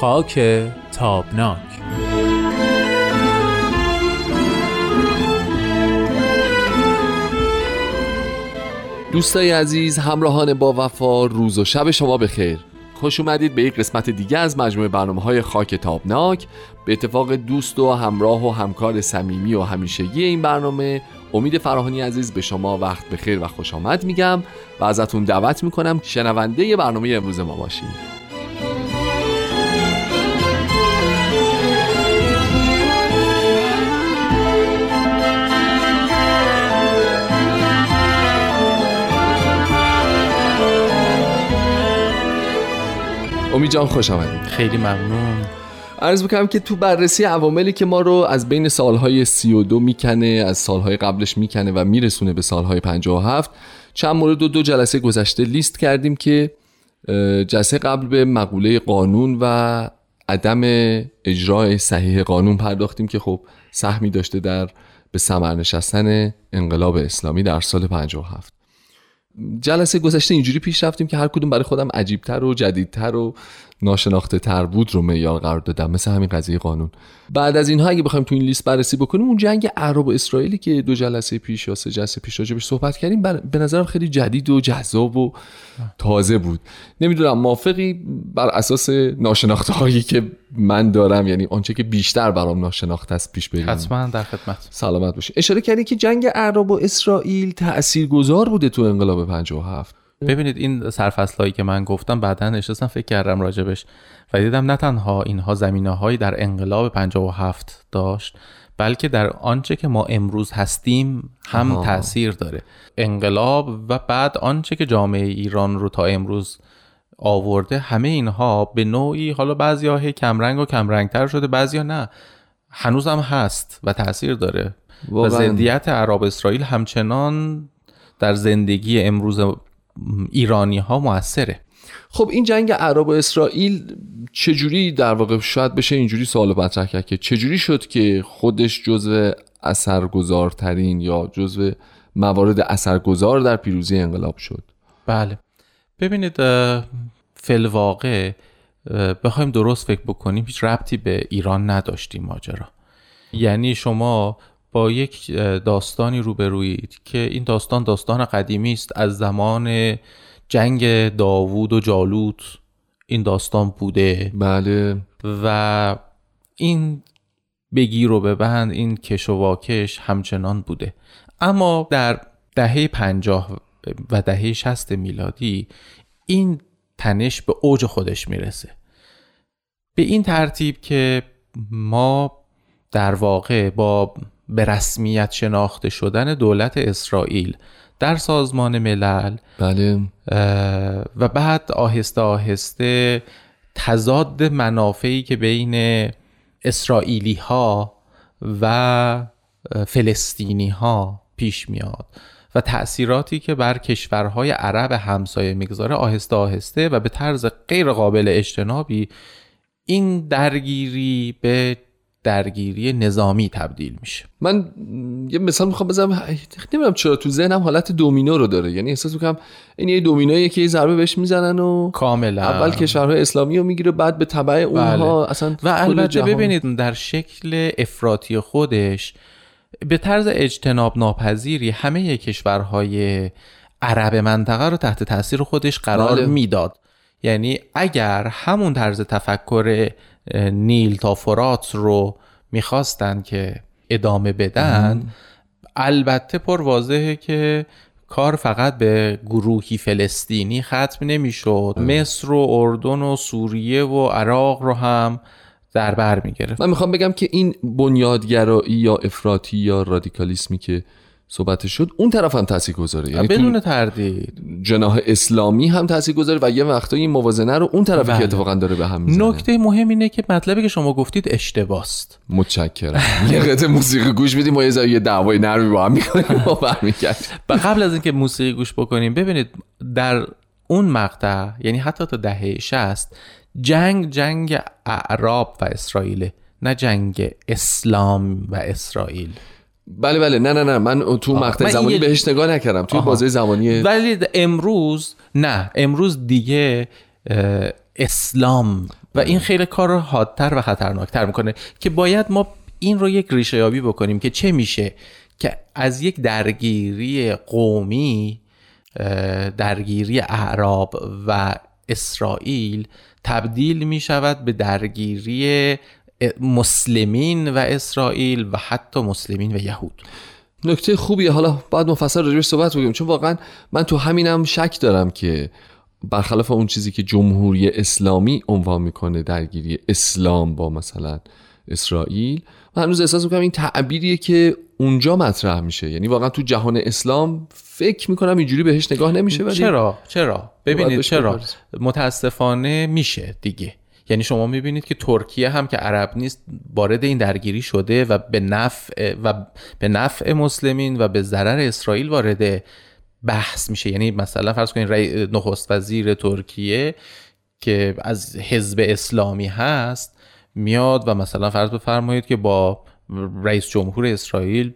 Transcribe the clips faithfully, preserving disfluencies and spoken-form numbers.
خاک تابناک. دوستای عزیز، همراهان با وفا، روز و شب شما بخیر. خوش اومدید به یک قسمت دیگه از مجموعه برنامه‌های خاک تابناک. به اتفاق دوست و همراه و همکار صمیمی و همیشگی این برنامه، امید فراهانی عزیز، به شما وقت بخیر و خوش آمد میگم و ازتون دعوت میکنم شنونده برنامه امروز ما باشید. امید جان خوش آمدید. خیلی ممنون. عرض بکنم که تو بررسی عواملی که ما رو از بین سالهای سی و دو میکنه، از سالهای قبلش میکنه و میرسونه به سالهای پنجاه و هفت، چند مورد دو, دو جلسه گذشته لیست کردیم که جلسه قبل به مقوله قانون و عدم اجرای صحیح قانون پرداختیم که خب سهمی داشته در به ثمر نشستن انقلاب اسلامی در سال پنجاه و هفت. جلسه گذشته اینجوری پیش رفتیم که هر کدوم برای خودم عجیبتر و جدیدتر و ناشناخته تر بود رو معیار قرار دادم، مثل همین قضیه قانون. بعد از اینها اگه بخوایم تو این لیست بررسی بکنیم، اون جنگ عرب و اسرائیلی که دو جلسه پیش یا سه جلسه پیش راجبش صحبت کردیم به نظرم خیلی جدید و جذاب و تازه بود. نمیدونم موافقی بر اساس ناشناخته هایی که من دارم، یعنی آنچه که بیشتر برام ناشناخته است پیش بریم؟ حتما، در خدمت. سلامت باشی. اشاره کردی که جنگ عرب و اسرائیل تاثیرگذار بوده تو انقلاب پنجاه و هفت. ببینید این سرفصل‌هایی که من گفتم بعداً نشستم فکر کردم راجبش و دیدم نه تنها اینها زمینه‌هایی در انقلاب پنجاه و هفت داشت، بلکه در آنچه که ما امروز هستیم هم آه. تأثیر داره. انقلاب و بعد آنچه که جامعه ایران رو تا امروز آورده، همه اینها به نوعی، حالا بعضی‌ها هی کمرنگ و کمرنگتر شده، بعضی‌ها نه، هنوز هم هست و تأثیر داره. واقعاً. و زندیت عرب اسرائیل همچنان در زندگی امروز ایرانی ها موثره. خب این جنگ عرب و اسرائیل چجوری در واقع، شاید بشه اینجوری سوال مطرح کرد که چجوری شد که خودش جزو اثرگذارترین یا جزو موارد اثرگذار در پیروزی انقلاب شد؟ بله ببینید، فی‌الواقع بخوایم درست فکر بکنیم هیچ ربطی به ایران نداشتیم ماجرا. یعنی شما با یک داستانی روبرویید که این داستان داستان قدیمی است، از زمان جنگ داوود و جالوت این داستان بوده. بله. و این بگیر و ببند، این کش و واکش همچنان بوده. اما در دهه پنجاه و دهه شصت میلادی این تنش به اوج خودش میرسه، به این ترتیب که ما در واقع با به رسمیت شناخته شدن دولت اسرائیل در سازمان ملل، بله، و بعد آهسته آهسته تضاد منافعی که بین اسرائیلی ها و فلسطینی ها پیش میاد و تأثیراتی که بر کشورهای عرب همسایه میگذاره، آهسته آهسته و به طرز غیر قابل اجتنابی این درگیری به درگیری نظامی تبدیل میشه. من یه مثال میخوام بزنم، نمیدونم چرا تو ذهنم حالت دومینو رو داره، یعنی احساس میکنم این یه دومینویه که یه ضربه بهش میزنن و کاملا اول کشورهای اسلامی رو میگیره، بعد به تبع اونها. بله. اصلا و البته ببینید در شکل افراطی خودش به طرز اجتناب ناپذیری همه کشورهای عرب منطقه رو تحت تاثیر خودش قرار بله. میداد. یعنی اگر همون طرز تفکر نیل تا فرات رو میخواستن که ادامه بدن، ام. البته پر واضحه که کار فقط به گروهی فلسطینی ختم نمیشد، مصر و اردن و سوریه و عراق رو هم در بر میگرفت. من میخوام بگم که این بنیادگرایی یا افراطی یا رادیکالیسمی که صحبت شد اون طرف هم تاثیرگذاره، یعنی بدون تردید جناح اسلامی هم تاثیرگذاره و یه وقتایی این موازنه رو اون طرفی بله. که اتفاقا داره به هم میزنه. نکته مهم اینه که مطلبی که شما گفتید اشتباه است. متشکرم. یه قطعه موسیقی گوش بدیم و یه دعوای نرمی با هم میکنیم و برمیگردیم. قبل از اینکه موسیقی گوش بکنیم، ببینید در اون مقطع، یعنی حتی تا دهه شصت، جنگ جنگ اعراب و اسرائیل، نه جنگ اسلام و اسرائیل. بله بله نه نه نه من تو مقطع زمانی یه... بهش نگاه نکردم توی بازه زمانی. ولی امروز نه، امروز دیگه اسلام و این خیلی کار رو حادتر و خطرناکتر میکنه که باید ما این رو یک ریشه یابی بکنیم که چه میشه که از یک درگیری قومی، درگیری اعراب و اسرائیل تبدیل میشود به درگیری مسلمین و اسرائیل و حتی مسلمین و یهود. نکته خوبیه، حالا بعد مفصل راجعش صحبت بکنیم، چون واقعا من تو همینم شک دارم که برخلاف اون چیزی که جمهوری اسلامی عنوان میکنه درگیری اسلام با مثلا اسرائیل، من هنوز احساس میکنم این تعبیریه که اونجا مطرح میشه. یعنی واقعا تو جهان اسلام فکر میکنم اینجوری بهش نگاه نمیشه. ولی چرا چرا ببینید چرا ببارد. متاسفانه میشه دیگه. یعنی شما میبینید که ترکیه هم که عرب نیست وارد این درگیری شده و به نفع و به نفع مسلمین و به ضرر اسرائیل وارد بحث میشه. یعنی مثلا فرض کنید نخست وزیر ترکیه که از حزب اسلامی هست میاد و مثلا فرض بفرمایید که با رئیس جمهور اسرائیل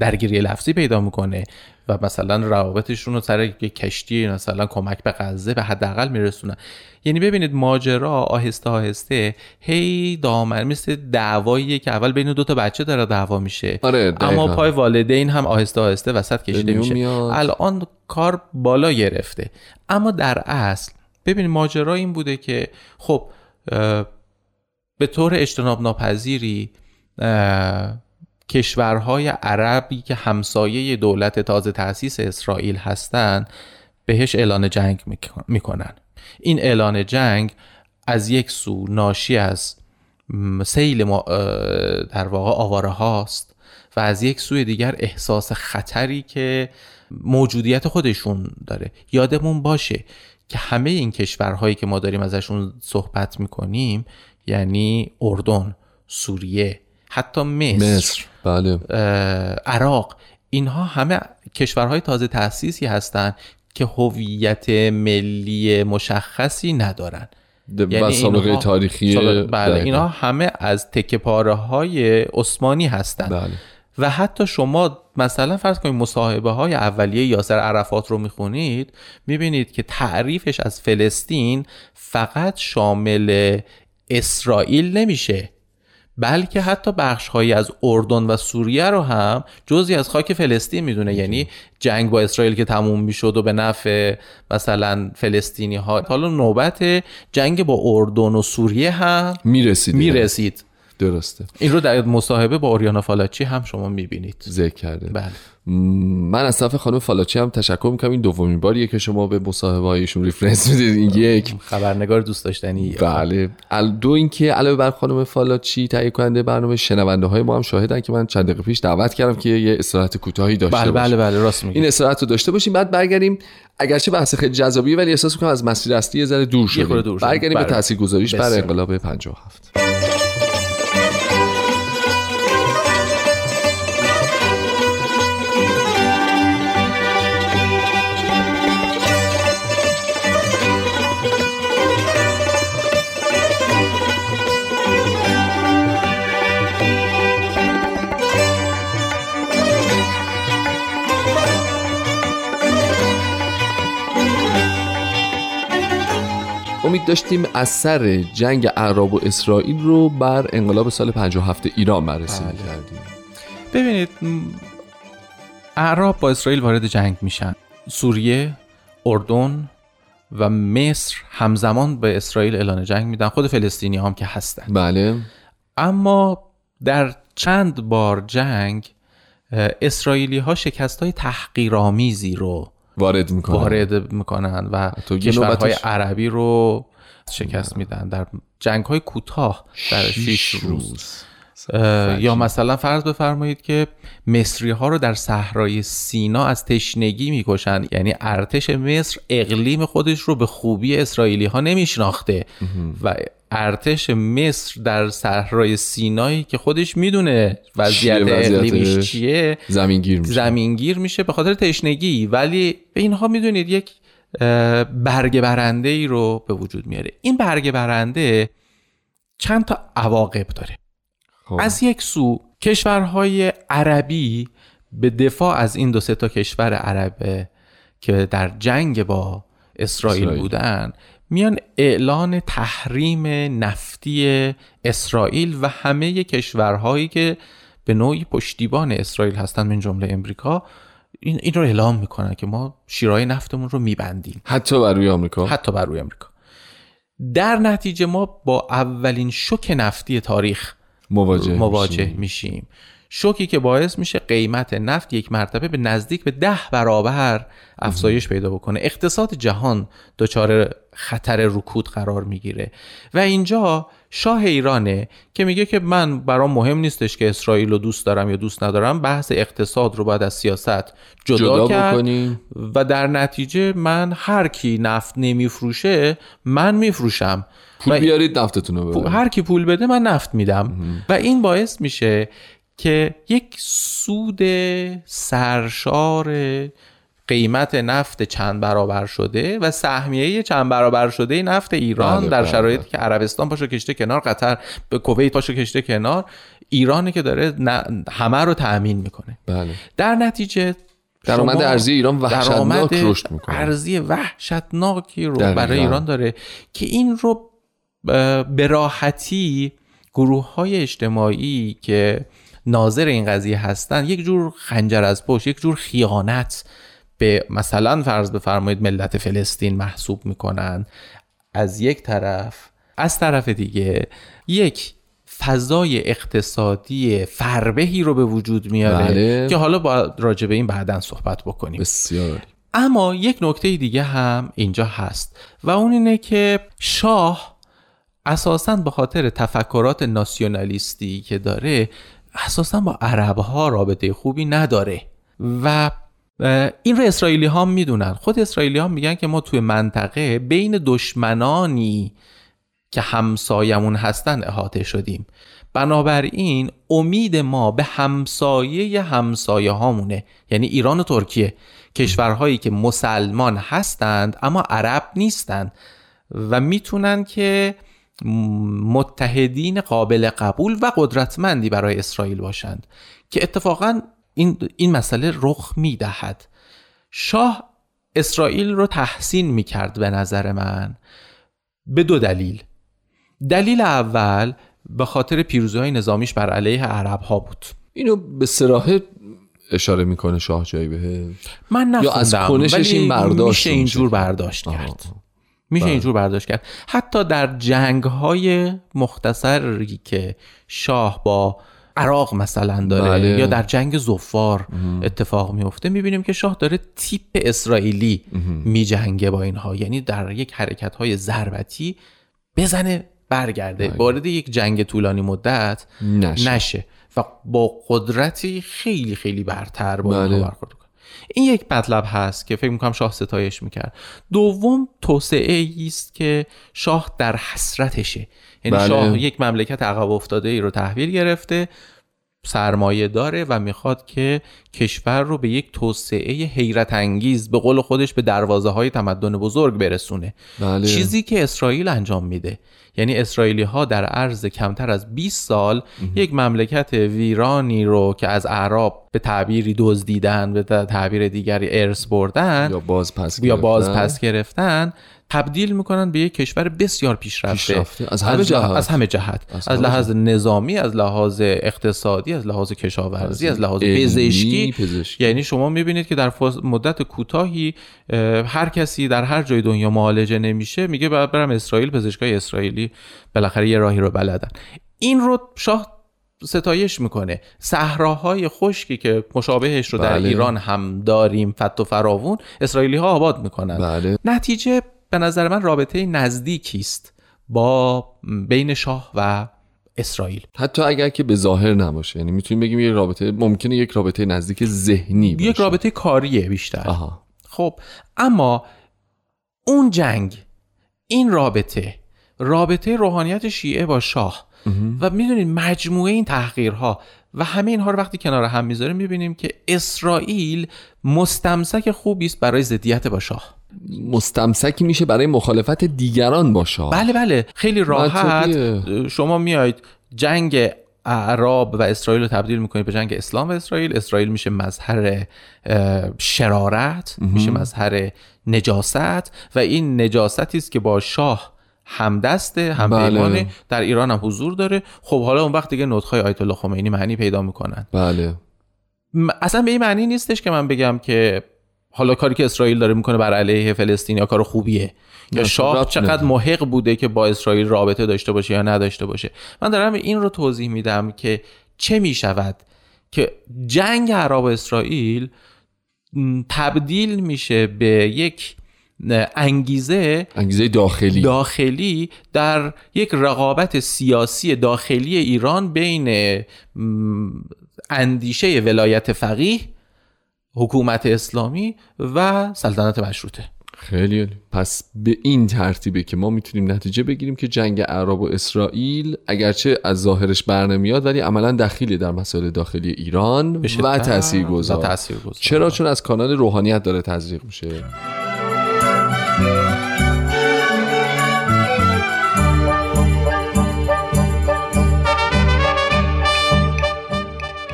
درگیری لفظی پیدا میکنه و مثلا روابطشون رو سر یک کشتی مثلا کمک به غزه به حداقل میرسونه. یعنی ببینید ماجرا آهسته آهسته هی دامن مثل دعوایی که اول بین دو تا بچه داره دعوا میشه، آره، اما پای والدین هم آهسته آهسته وسط کشیده میشه میاد. الان کار بالا گرفته، اما در اصل ببینید ماجرا این بوده که خب به طور اجتناب ناپذیری کشورهای عربی که همسایه دولت تازه تأسیس اسرائیل هستند بهش اعلان جنگ میکنن. این اعلان جنگ از یک سو ناشی از سیل در واقع آواره هاست و از یک سوی دیگر احساس خطری که موجودیت خودشون داره. یادمون باشه که همه این کشورهایی که ما داریم ازشون صحبت میکنیم، یعنی اردن، سوریه، حتی مصر, مصر. بله. عراق، اینها همه کشورهای تازه تأسیسی هستند که هویت ملی مشخصی ندارن و سابقه تاریخی. بله، اینها همه از تکه پاره های عثمانی هستند. بله. و حتی شما مثلا فرض کنید مصاحبه های اولیه یاسر عرفات رو میخونید، میبینید که تعریفش از فلسطین فقط شامل اسرائیل نمیشه، بلکه حتی بخش‌هایی از اردن و سوریه رو هم جزئی از خاک فلسطین میدونه. یعنی جنگ با اسرائیل که تموم میشد و به نفع مثلا فلسطینی‌ها، حالا نوبت جنگ با اردن و سوریه هم میرسید میرسید درسته. این رو در مصاحبه با آریانا فالاچی هم شما میبینید ذکر کرده. بله. من از طرف خانم فالاچی هم تشکر میکنم. این دومین باریه که شما به مصاحبه هایشون ریفرنس میدید. این یک خبرنگار دوست داشتنی. بله. دو اینکه علاوه بر خانم فالاچی تهیه کننده برنامه، شنونده های ما هم شاهدن که من چند دقیقه پیش دعوت کردم که یه استراحت کوتاهی داشته باشیم. بله بله بله, بله راست میگید. این استراحت رو داشته باشیم، بعد برگردیم. اگرچه بحث خیلی جذابیه ولی احساس میکنم از مسیر اصلی یه ذره دور شدیم. برگردیم به تاثیرگذاریش بر انقلاب پنجاه و هفت. امید داشتیم اثر جنگ اعراب و اسرائیل رو بر انقلاب سال پنجاه و هفت ایران بررسی می‌کردیم. ببینید اعراب با اسرائیل وارد جنگ میشن، سوریه، اردن و مصر همزمان به اسرائیل اعلان جنگ میدن، خود فلسطینی هم که هستن. بله. اما در چند بار جنگ اسرائیلی ها شکست های تحقیرآمیزی رو وارد میکنن وارد میکنن و کشورهای عربی رو شکست میدن در جنگ‌های کوتاه در شش روز. یا مثلا فرض بفرمایید که مصری‌ها رو در صحرای سینا از تشنگی میکشن. یعنی ارتش مصر اقلیم خودش رو به خوبی اسرائیلی‌ها نمیشناخته و ارتش مصر در صحرای سینایی که خودش میدونه وضعیت اقلیمیش چیه زمینگیر میشه زمینگیر میشه به خاطر تشنگی. ولی اینها میدونید یک برگ برنده ای رو به وجود میاره. این برگ برنده چند تا عواقب داره. خوب. از یک سو کشورهای عربی به دفاع از این دو سه تا کشور عرب که در جنگ با اسرائیل, اسرائیل. بودن میان اعلان تحریم نفتی اسرائیل و همه کشورهایی که به نوعی پشتیبان اسرائیل هستن من جمله امریکا این این رو اعلام میکنن که ما شیرهای نفتمون رو میبندیم، حتی بر روی آمریکا حتی بر روی آمریکا. در نتیجه ما با اولین شوک نفتی تاریخ مواجه, مواجه میشیم. میشیم شوکی که باعث میشه قیمت نفت یک مرتبه به نزدیک به ده برابر افزایش پیدا بکنه، اقتصاد جهان دچار خطر رکود قرار میگیره و اینجا شاه ایرانه که میگه که من برام مهم نیستش که اسرائیل رو دوست دارم یا دوست ندارم، بحث اقتصاد رو باید از سیاست جدا, جدا کرد بکنی. و در نتیجه من هر کی نفت نمیفروشه من میفروشم، پول بیارید نفتتون رو ببرید، هر کی پول بده من نفت میدم. و این باعث میشه که یک سود سرشار قیمت نفت چند برابر شده و سهمیه چند برابر شده نفت ایران در شرایطی که عربستان پاشو کشته کنار، قطر به کویت پاشو کشته کنار، ایرانی که داره همه رو تأمین میکنه. بله. در نتیجه درآمد ارزی ایران وحشتناک رشد میکنه، ارزی وحشتناکی رو برای ایران داره که این رو به راحتی گروه های اجتماعی که ناظر این قضیه هستن یک جور خنجر از پشت، یک جور خیانت به مثلا فرض بفرمایید ملت فلسطین محسوب میکنن از یک طرف، از طرف دیگه یک فضای اقتصادی فربهی رو به وجود میاره. بله. که حالا با راجع به این بعداً صحبت بکنیم. بسیار. اما یک نکته دیگه هم اینجا هست و اون اینه که شاه اساساً به خاطر تفکرات ناسیونالیستی که داره اساساً با عرب‌ها رابطه خوبی نداره و این رو اسرائیلی ها میدونن. خود اسرائیلی ها میگن که ما توی منطقه بین دشمنانی که همسایمون هستن احاطه شدیم، بنابراین امید ما به همسایه همسایه هامونه، یعنی ایران و ترکیه، کشورهایی که مسلمان هستند اما عرب نیستند و میتونن که متحدین قابل قبول و قدرتمندی برای اسرائیل باشند که اتفاقاً این این مسئله رخ میدهد. شاه اسرائیل رو تحسین میکرد به نظر من به دو دلیل. دلیل اول به خاطر پیروزی‌های نظامیش بر علیه عرب‌ها بود. اینو به صراحت اشاره میکنه شاه جایی به من نفهمیدم، یا از کنشش این برداشت میشه اینجور برداشت آه. کرد. میشه اینجور برداشت کرد. حتی در جنگ‌های مختصری که شاه با عراق مثلا داره بله. یا در جنگ ظفار اتفاق میفته میبینیم که شاه داره تیپ اسرائیلی میجنگه با اینها، یعنی در یک حرکت‌های ضربتی بزنه برگرده، وارد یک جنگ طولانی مدت نشه, نشه. و با قدرتی خیلی خیلی برتر با بله. اینها برخورد کنه. این یک مطلب هست که فکر میکنم شاه ستایش میکرد. دوم توسعه ایست که شاه در حسرتشه، یعنی بله. شاه یک مملکت عقب افتاده ای رو تحویل گرفته، سرمایه داره و میخواد که کشور رو به یک توسعه حیرت انگیز به قول خودش به دروازه های تمدن بزرگ برسونه. بله. چیزی که اسرائیل انجام میده، یعنی اسرائیلی ها در عرض کمتر از بیست سال امه. یک مملکت ویرانی رو که از اعراب به تعبیری دزدیدن، به تعبیر دیگری ارث بردن یا باز پس گرفتن, باز پس گرفتن، تبدیل میکنن به یک کشور بسیار پیشرفته پیش از, از, از همه جهت، از, از لحاظ نظامی، از لحاظ اقتصادی، از لحاظ کشاورزی، از لحاظ پزشکی. پزشکی یعنی شما میبینید که در مدت کوتاهی هر کسی در هر جای دنیا معالجه نمیشه میگه برم اسرائیل، پزشکای اسرائیلی بالاخره یه راهی رو بلدن. این رو شاه ستایش میکنه. صحراهای خشکی که مشابهش رو در بله. ایران هم داریم، فت و فراوون، اسرائیلی ها آباد میکنن. بله. نتیجه به نظر من رابطه نزدیکی است با بین شاه و اسرائیل، حتی اگر که به ظاهر نباشه، یعنی میتونیم بگیم یک رابطه، ممکنه یک رابطه نزدیک ذهنی باشه، یک رابطه کاریه بیشتر. آها. خب اما اون جنگ، این رابطه، رابطه روحانیت شیعه با شاه و میدونید مجموعه این تحقیرها و همه اینها رو وقتی کنار هم میذاره میبینیم که اسرائیل مستمسک خوبی است برای ضدیت با شاه، مستمسکی میشه برای مخالفت دیگران با شاه. بله بله خیلی راحت شما میایید جنگ اعراب و اسرائیل رو تبدیل میکنید به جنگ اسلام و اسرائیل، اسرائیل میشه مظهر شرارت، میشه مظهر نجاست، و این نجاستی است که با شاه همدسته، هم پیمانه. بله. در ایران هم حضور داره. خب حالا اون وقت دیگه نطق‌های آیت الله خمینی معنی پیدا میکنن. بله. اصلا به این معنی نیستش که من بگم که حالا کاری که اسرائیل داره میکنه بر علیه فلسطین یا کار خوبیه، یا شاه چقدر محق بوده که با اسرائیل رابطه داشته باشه یا نداشته باشه. من دارم این رو توضیح میدم که چه میشود که جنگ عرب و اسرائیل تبدیل میشه به یک انگیزه انگیزه داخلی داخلی در یک رقابت سیاسی داخلی ایران بین اندیشه ولایت فقیه، حکومت اسلامی و سلطنت مشروطه. خیلی عالی. پس به این ترتیبه که ما میتونیم نتیجه بگیریم که جنگ عرب و اسرائیل اگرچه از ظاهرش برنمیاد ولی عملا دخیل در مسائل داخلی ایران و تاثیرگذار. تاثیرگذار چرا؟ چون از کانال روحانیت داره تزریق میشه.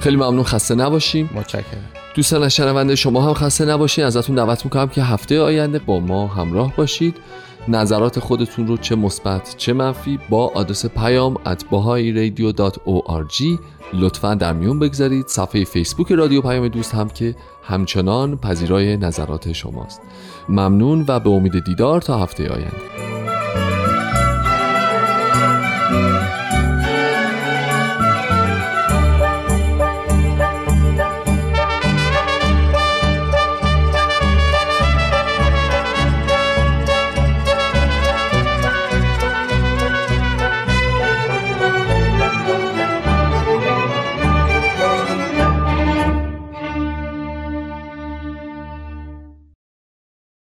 خیلی ممنون، خسته نباشیم. متشکرم. دوستان شنونده، شما هم خسته نباشید. ازتون دعوت میکنم که هفته آینده با ما همراه باشید. نظرات خودتون رو چه مثبت چه منفی با آدرس پیام ات بهایی رادیو دات او آر جی لطفاً در میون بگذارید. صفحه فیسبوک رادیو پیام دوست هم که همچنان پذیرای نظرات شماست. ممنون و به امید دیدار تا هفته آینده.